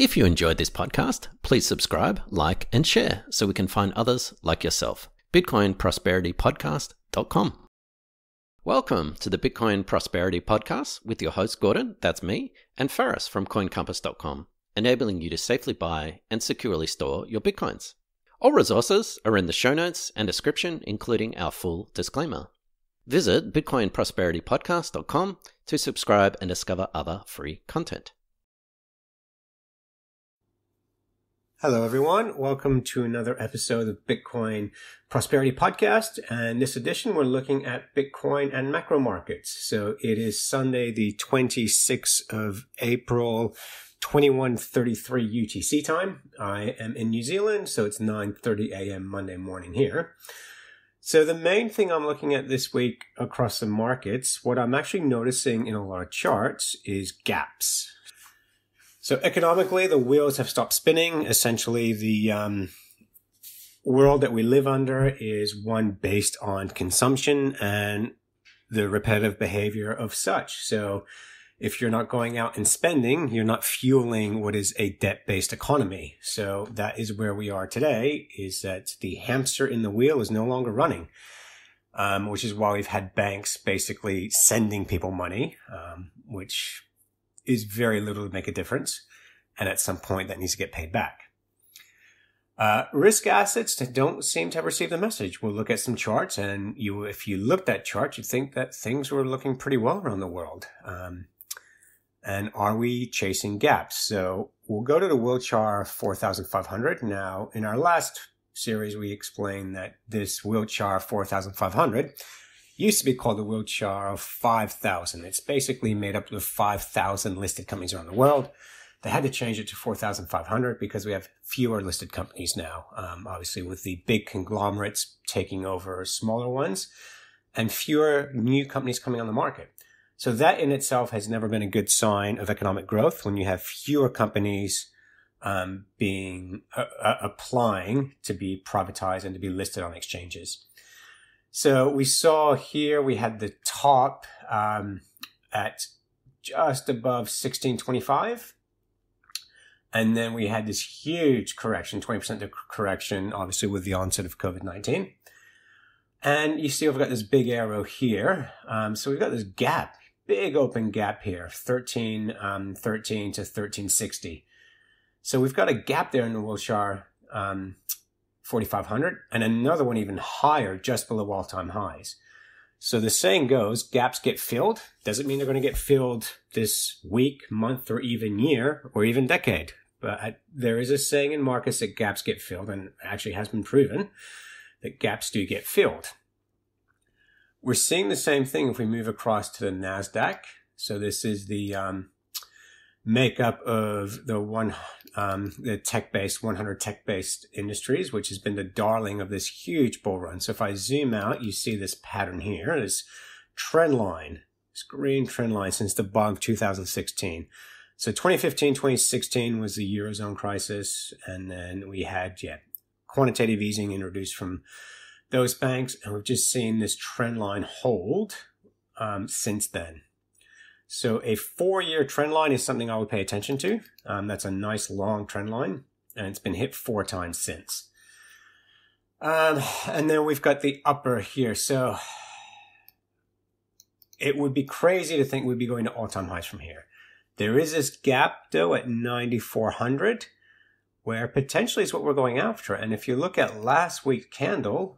If you enjoyed this podcast, please subscribe, like, and share so we can find others like yourself. BitcoinProsperityPodcast.com. Welcome to the Bitcoin Prosperity Podcast with your host Gordon, that's me, and Faris from CoinCompass.com, enabling you to safely buy and securely store your Bitcoins. All resources are in the show notes and description, including our full disclaimer. Visit BitcoinProsperityPodcast.com to subscribe and discover other free content. Hello, everyone. Welcome to another episode of Bitcoin Prosperity Podcast. And this edition, we're looking at Bitcoin and macro markets. So it is Sunday, the 26th of April, 21:33 UTC time. I am in New Zealand, so it's 9:30 a.m. Monday morning here. So the main thing I'm looking at this week across the markets, what I'm actually noticing in a lot of charts is gaps. So economically, the wheels have stopped spinning. Essentially, the world that we live under is one based on consumption and the repetitive behavior of such. So if you're not going out and spending, you're not fueling what is a debt-based economy. So that is where we are today, is that the hamster in the wheel is no longer running, which is why we've had banks basically sending people money, which is very little to make a difference. And at some point that needs to get paid back. Risk assets that don't seem to have received the message. We'll look at some charts, and if you looked at charts, you'd think that things were looking pretty well around the world. And are we chasing gaps? So we'll go to the Wilshire 4500. Now, in our last series, we explained that this Wilshire 4500 used to be called the Wilshire 5000. It's basically made up of 5,000 listed companies around the world. They had to change it to 4,500 because we have fewer listed companies now, obviously with the big conglomerates taking over smaller ones and fewer new companies coming on the market. So that in itself has never been a good sign of economic growth when you have fewer companies applying to be privatized and to be listed on exchanges. So we saw here we had the top at just above 1625. And then we had this huge correction, 20% correction, obviously with the onset of COVID-19. And you see we've got this big arrow here. So we've got this gap, big open gap here, 13 to 1360. So we've got a gap there in the Wilshire 4500, and another one even higher just below all-time highs. So the saying goes, gaps get filled. Doesn't mean they're going to get filled this week, month, or even year, or even decade. But there is a saying in markets that gaps get filled, and it actually has been proven that gaps do get filled. We're seeing the same thing if we move across to the NASDAQ. So this is the makeup of the tech-based 100 tech-based industries, which has been the darling of this huge bull run. So if I zoom out, you see this pattern here, this trend line, this green trend line since the bottom of 2016. So 2015, 2016 was the Eurozone crisis, and then we had quantitative easing introduced from those banks, and we've just seen this trend line hold since then. So a 4-year trend line is something I would pay attention to. That's a nice long trend line, and it's been hit 4 times since. And then we've got the upper here. So it would be crazy to think we'd be going to all-time highs from here. There is this gap, though, at 9,400, where potentially is what we're going after. And if you look at last week's candle,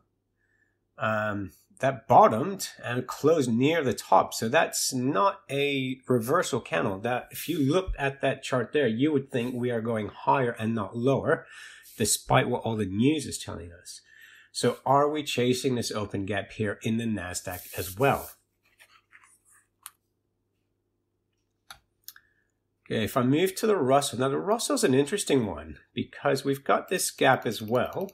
that bottomed and closed near the top. So that's not a reversal candle. That if you looked at that chart there, you would think we are going higher and not lower, despite what all the news is telling us. So are we chasing this open gap here in the NASDAQ as well? Okay, if I move to the Russell. Now, the Russell's an interesting one because we've got this gap as well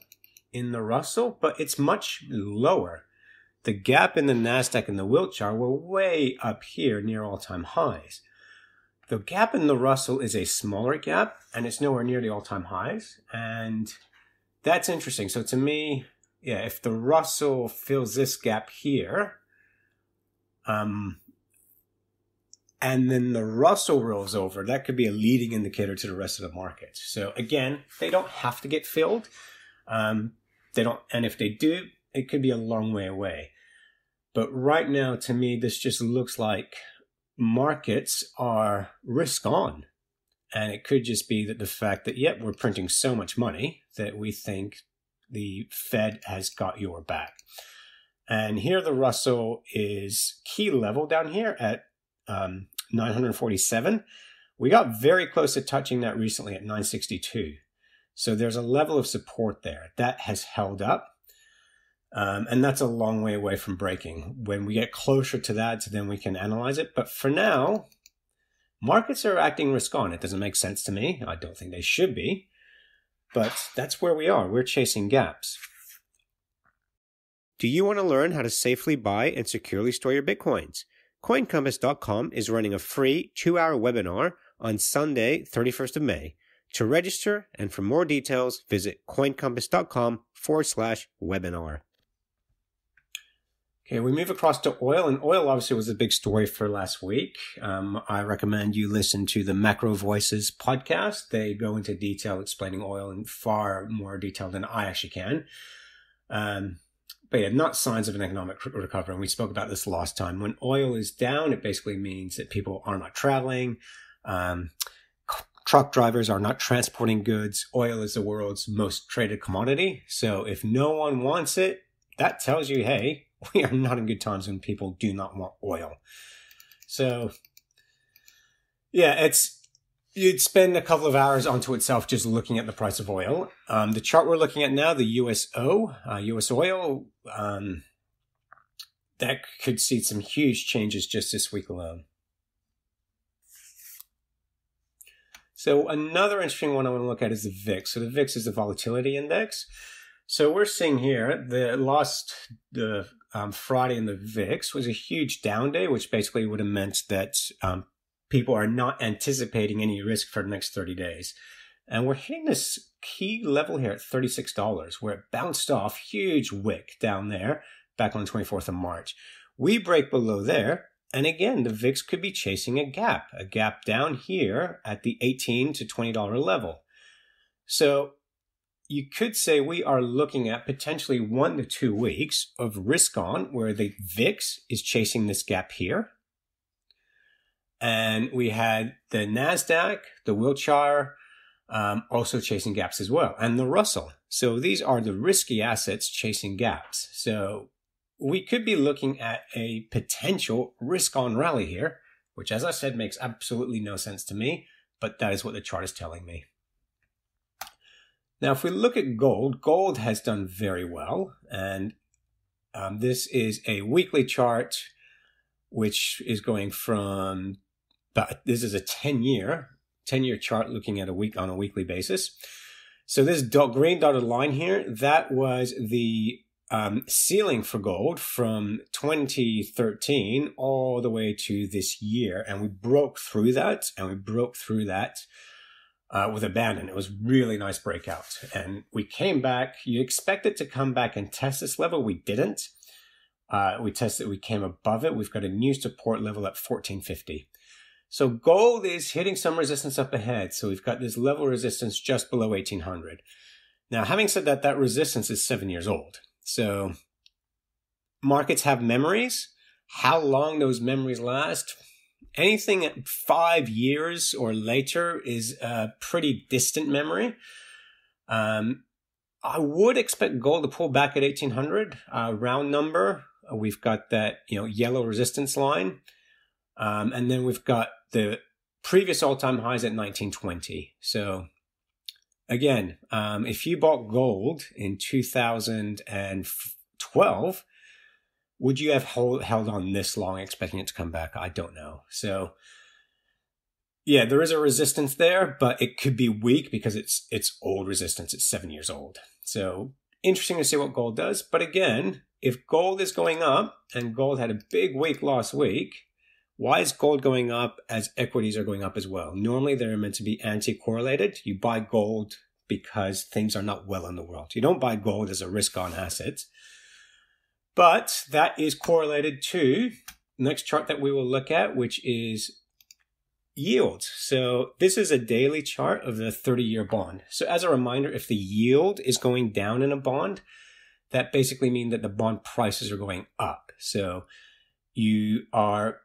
in the Russell, but it's much lower. The gap in the NASDAQ and the Wilshire were way up here near all-time highs. The gap in the Russell is a smaller gap, and it's nowhere near the all-time highs. And that's interesting. So to me, if the Russell fills this gap here, and then the Russell rolls over, that could be a leading indicator to the rest of the market. So again, they don't have to get filled. They don't, and if they do, it could be a long way away. But right now, to me, this just looks like markets are risk on. And it could just be that the fact that, yep, we're printing so much money that we think the Fed has got your back. And here the Russell is key level down here at 947. We got very close to touching that recently at 962. So there's a level of support there that has held up. And that's a long way away from breaking. When we get closer to that, then we can analyze it. But for now, markets are acting risk on. It doesn't make sense to me. I don't think they should be. But that's where we are. We're chasing gaps. Do you want to learn how to safely buy and securely store your Bitcoins? CoinCompass.com is running a free 2-hour webinar on Sunday, 31st of May. To register and for more details, visit CoinCompass.com/webinar. Okay, we move across to oil, and oil obviously was a big story for last week. I recommend you listen to the Macro Voices podcast. They go into detail explaining oil in far more detail than I actually can. But yeah, not signs of an economic recovery. And we spoke about this last time. When oil is down, it basically means that people are not traveling. Truck drivers are not transporting goods. Oil is the world's most traded commodity. So if no one wants it, that tells you, hey, we are not in good times when people do not want oil. So, yeah, you'd spend a couple of hours onto itself just looking at the price of oil. The chart we're looking at now, the USO, US oil, that could see some huge changes just this week alone. So another interesting one I want to look at is the VIX. So the VIX is the volatility index. So we're seeing here Friday in the VIX was a huge down day, which basically would have meant that people are not anticipating any risk for the next 30 days. And we're hitting this key level here at $36, where it bounced off huge wick down there back on the 24th of March. We break below there. And again, the VIX could be chasing a gap down here at the $18 to $20 level. So you could say we are looking at potentially 1 to 2 weeks of risk on where the VIX is chasing this gap here. And we had the NASDAQ, the Wilshire, also chasing gaps as well, and the Russell. So these are the risky assets chasing gaps. So we could be looking at a potential risk on rally here, which, as I said, makes absolutely no sense to me, but that is what the chart is telling me. Now, if we look at gold, gold has done very well. And this is a weekly chart, which is going from, but this is a 10-year chart looking at on a weekly basis. So this green dotted line here, that was the ceiling for gold from 2013 all the way to this year. And we broke through that, with abandon. It was really nice breakout. And we came back. You expect it to come back and test this level. We didn't. We came above it. We've got a new support level at 1450. So gold is hitting some resistance up ahead. So we've got this level resistance just below 1800. Now, having said that, that resistance is 7 years old. So markets have memories. How long those memories last? Anything at 5 years or later is a pretty distant memory. I would expect gold to pull back at 1800, round number. We've got that yellow resistance line. And then we've got the previous all-time highs at 1920. So again, if you bought gold in 2012, would you have held on this long expecting it to come back? I don't know. So yeah, there is a resistance there, but it could be weak because it's old resistance. It's 7 years old. So interesting to see what gold does. But again, if gold is going up, and gold had a big week last week, why is gold going up as equities are going up as well? Normally, they're meant to be anti-correlated. You buy gold because things are not well in the world. You don't buy gold as a risk-on asset. But that is correlated to the next chart that we will look at, which is yields. So this is a daily chart of the 30-year bond. So as a reminder, if the yield is going down in a bond, that basically means that the bond prices are going up. So you are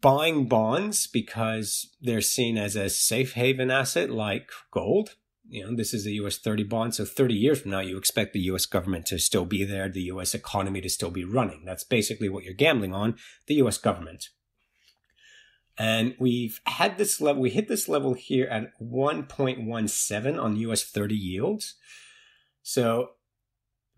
buying bonds because they're seen as a safe haven asset like gold. You know, this is a US 30 bond. So 30 years from now, you expect the US government to still be there, the US economy to still be running. That's basically what you're gambling on, the US government. And we've had this level, we hit this level here at 1.17 on US 30 yields. So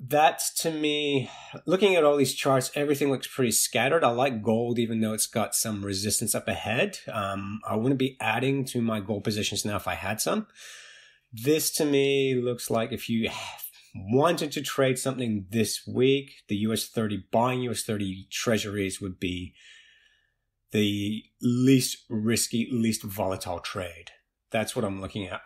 that's, to me, looking at all these charts, everything looks pretty scattered. I like gold, even though it's got some resistance up ahead. I wouldn't be adding to my gold positions now if I had some. This to me looks like if you wanted to trade something this week, the US 30, buying US 30 treasuries would be the least risky, least volatile trade. That's what I'm looking at.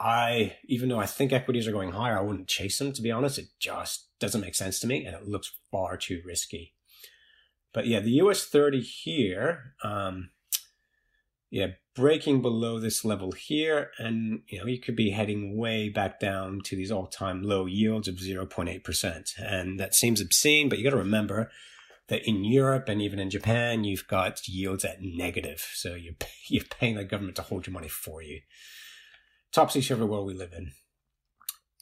Even though I think equities are going higher, I wouldn't chase them, to be honest. It just doesn't make sense to me, and it looks far too risky. But yeah, the US 30 here, yeah, breaking below this level here, and you know, you could be heading way back down to these all-time low yields of 0.8%. And that seems obscene, but you got to remember that in Europe and even in Japan, you've got yields at negative. So you're paying the government to hold your money for you. Topsy-turvy world we live in.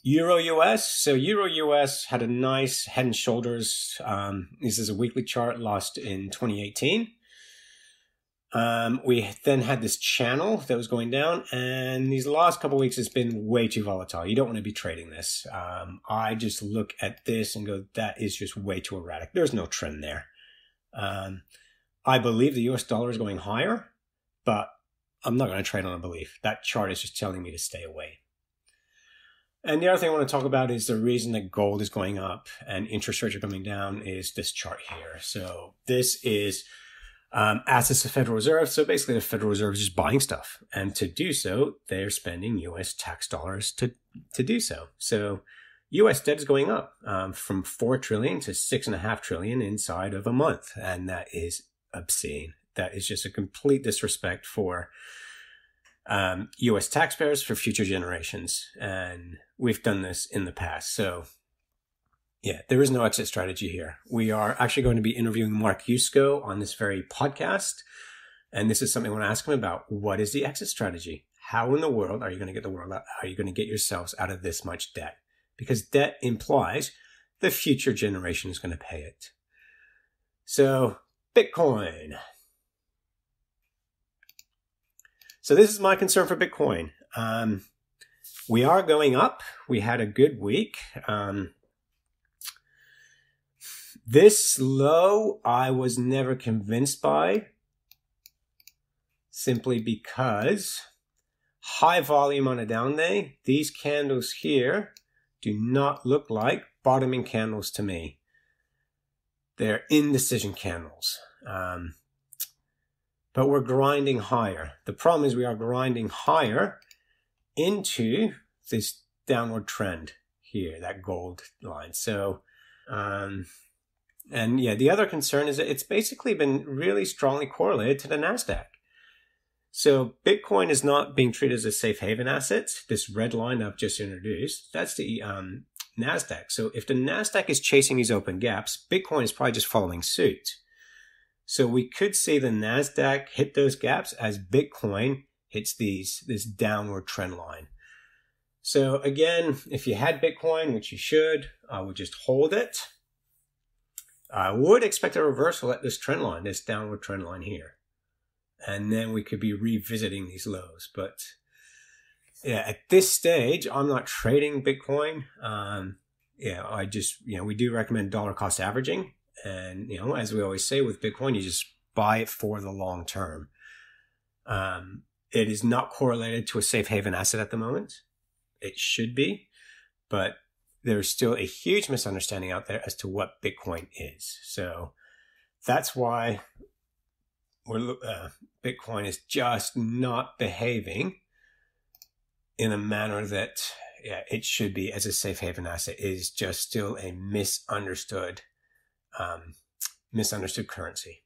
Euro-US. So Euro-US had a nice head and shoulders. This is a weekly chart lost in 2018. We then had this channel that was going down, and these last couple of weeks it's been way too volatile. You don't want to be trading this. I just look at this and go, that is just way too erratic. There's no trend there. I believe the US dollar is going higher, but I'm not going to trade on a belief. That chart is just telling me to stay away. And the other thing I want to talk about is the reason that gold is going up and interest rates are coming down is this chart here. So this is assets of Federal Reserve. So basically the Federal Reserve is just buying stuff. And to do so, they're spending US tax dollars to do so. So US debt is going up from 4 trillion to 6.5 trillion inside of a month. And that is obscene. That is just a complete disrespect for US taxpayers, for future generations. And we've done this in the past. So yeah, there is no exit strategy here. We are actually going to be interviewing Mark Yusko on this very podcast. And this is something I want to ask him about. What is the exit strategy? How in the world are you going to get the world out? How are you going to get yourselves out of this much debt? Because debt implies the future generation is going to pay it. So Bitcoin. So this is my concern for Bitcoin. We are going up. We had a good week. This low, I was never convinced by, simply because high volume on a down day. These candles here do not look like bottoming candles to me. They're indecision candles. But we're grinding higher. The problem is we are grinding higher into this downward trend here, that gold line. So, and yeah, the other concern is that it's basically been really strongly correlated to the NASDAQ. So Bitcoin is not being treated as a safe haven asset. This red line I've just introduced, that's the NASDAQ. So if the NASDAQ is chasing these open gaps, Bitcoin is probably just following suit. So we could see the NASDAQ hit those gaps as Bitcoin hits this downward trend line. So again, if you had Bitcoin, which you should, I would just hold it. I would expect a reversal at this trend line, this downward trend line here. And then we could be revisiting these lows. But yeah, at this stage, I'm not trading Bitcoin. Yeah, I just, you know, we do recommend dollar cost averaging. And, you know, as we always say with Bitcoin, you just buy it for the long term. It is not correlated to a safe haven asset at the moment. It should be, but there's still a huge misunderstanding out there as to what Bitcoin is. So that's why Bitcoin is just not behaving in a manner that it should be as a safe haven asset. It is just still a misunderstood currency.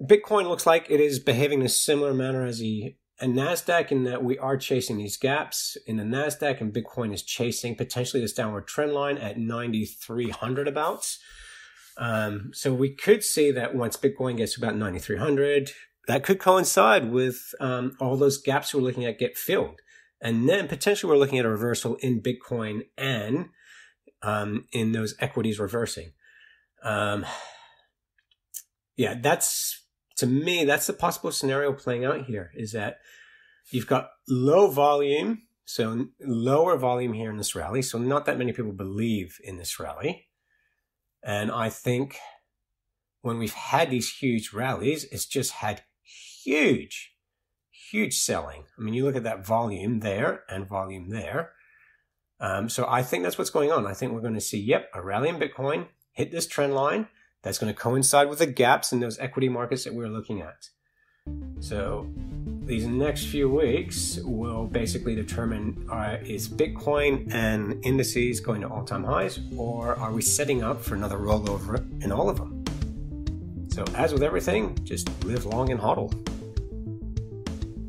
Bitcoin looks like it is behaving in a similar manner as the And NASDAQ, in that we are chasing these gaps in the NASDAQ, and Bitcoin is chasing potentially this downward trend line at 9,300 about. So we could see that once Bitcoin gets to about 9,300, that could coincide with all those gaps we're looking at get filled. And then potentially we're looking at a reversal in Bitcoin and in those equities reversing. Yeah, that's... to me, that's the possible scenario playing out here, is that you've got low volume, so lower volume here in this rally. So not that many people believe in this rally. And I think when we've had these huge rallies, it's just had huge, huge selling. I mean, you look at that volume there and volume there. So I think that's what's going on. I think we're going to see, yep, a rally in Bitcoin, hit this trend line. That's going to coincide with the gaps in those equity markets that we're looking at. So these next few weeks will basically determine, is Bitcoin and indices going to all-time highs, or are we setting up for another rollover in all of them? So as with everything, just live long and hodl.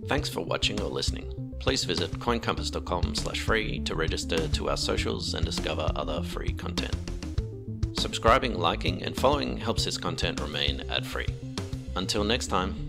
Thanks for watching or listening. Please visit CoinCompass.com/free to register to our socials and discover other free content. Subscribing, liking, and following helps this content remain ad-free. Until next time.